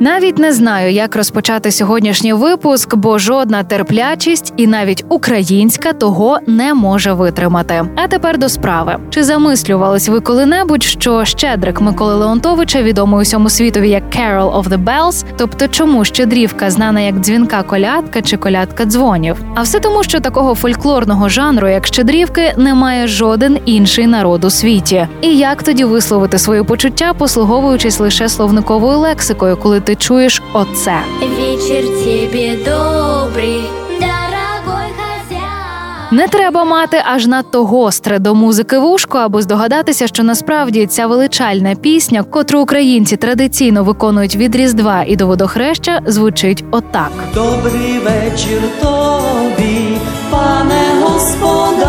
Навіть не знаю, як розпочати сьогоднішній випуск, бо жодна терплячість і навіть українська того не може витримати. А тепер до справи. Чи замислювались ви коли-небудь, що Щедрик Миколи Леонтовича, відомий усьому світові як Carol of the Bells, тобто чому щедрівка знана як дзвінка колядка чи колядка дзвонів? А все тому, що такого фольклорного жанру, як щедрівки, немає жоден інший народ у світі. І як тоді висловити свої почуття, послуговуючись лише словниковою лексикою, коли ти чуєш оце. Вечір тебе добрий, дорогой хазяй. Не треба мати аж надто гостре до музики вушко, аби здогадатися, що насправді ця величальна пісня, котру українці традиційно виконують від Різдва і до Водохреща, звучить отак. Добрий вечір тобі, пане господарю,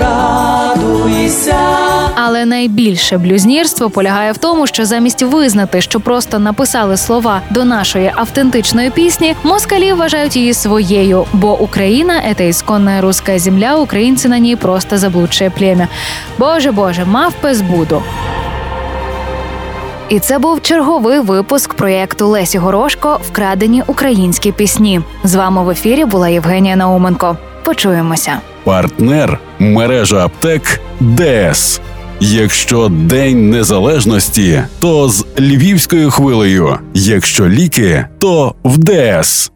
радуйся. Але найбільше блюзнірство полягає в тому, що замість визнати, що просто написали слова до нашої автентичної пісні, москалі вважають її своєю, бо Україна – це ісконна руська земля, українці на ній просто заблудшее плем'я. Боже, мавпи збуду. І це був черговий випуск проєкту Лесі Горошко «Вкрадені українські пісні». З вами в ефірі була Євгенія Науменко. Почуємося. Партнер – мережа аптек «ДЕС». Якщо День Незалежності, то з Львівською хвилею. Якщо ліки, то в ДЕС.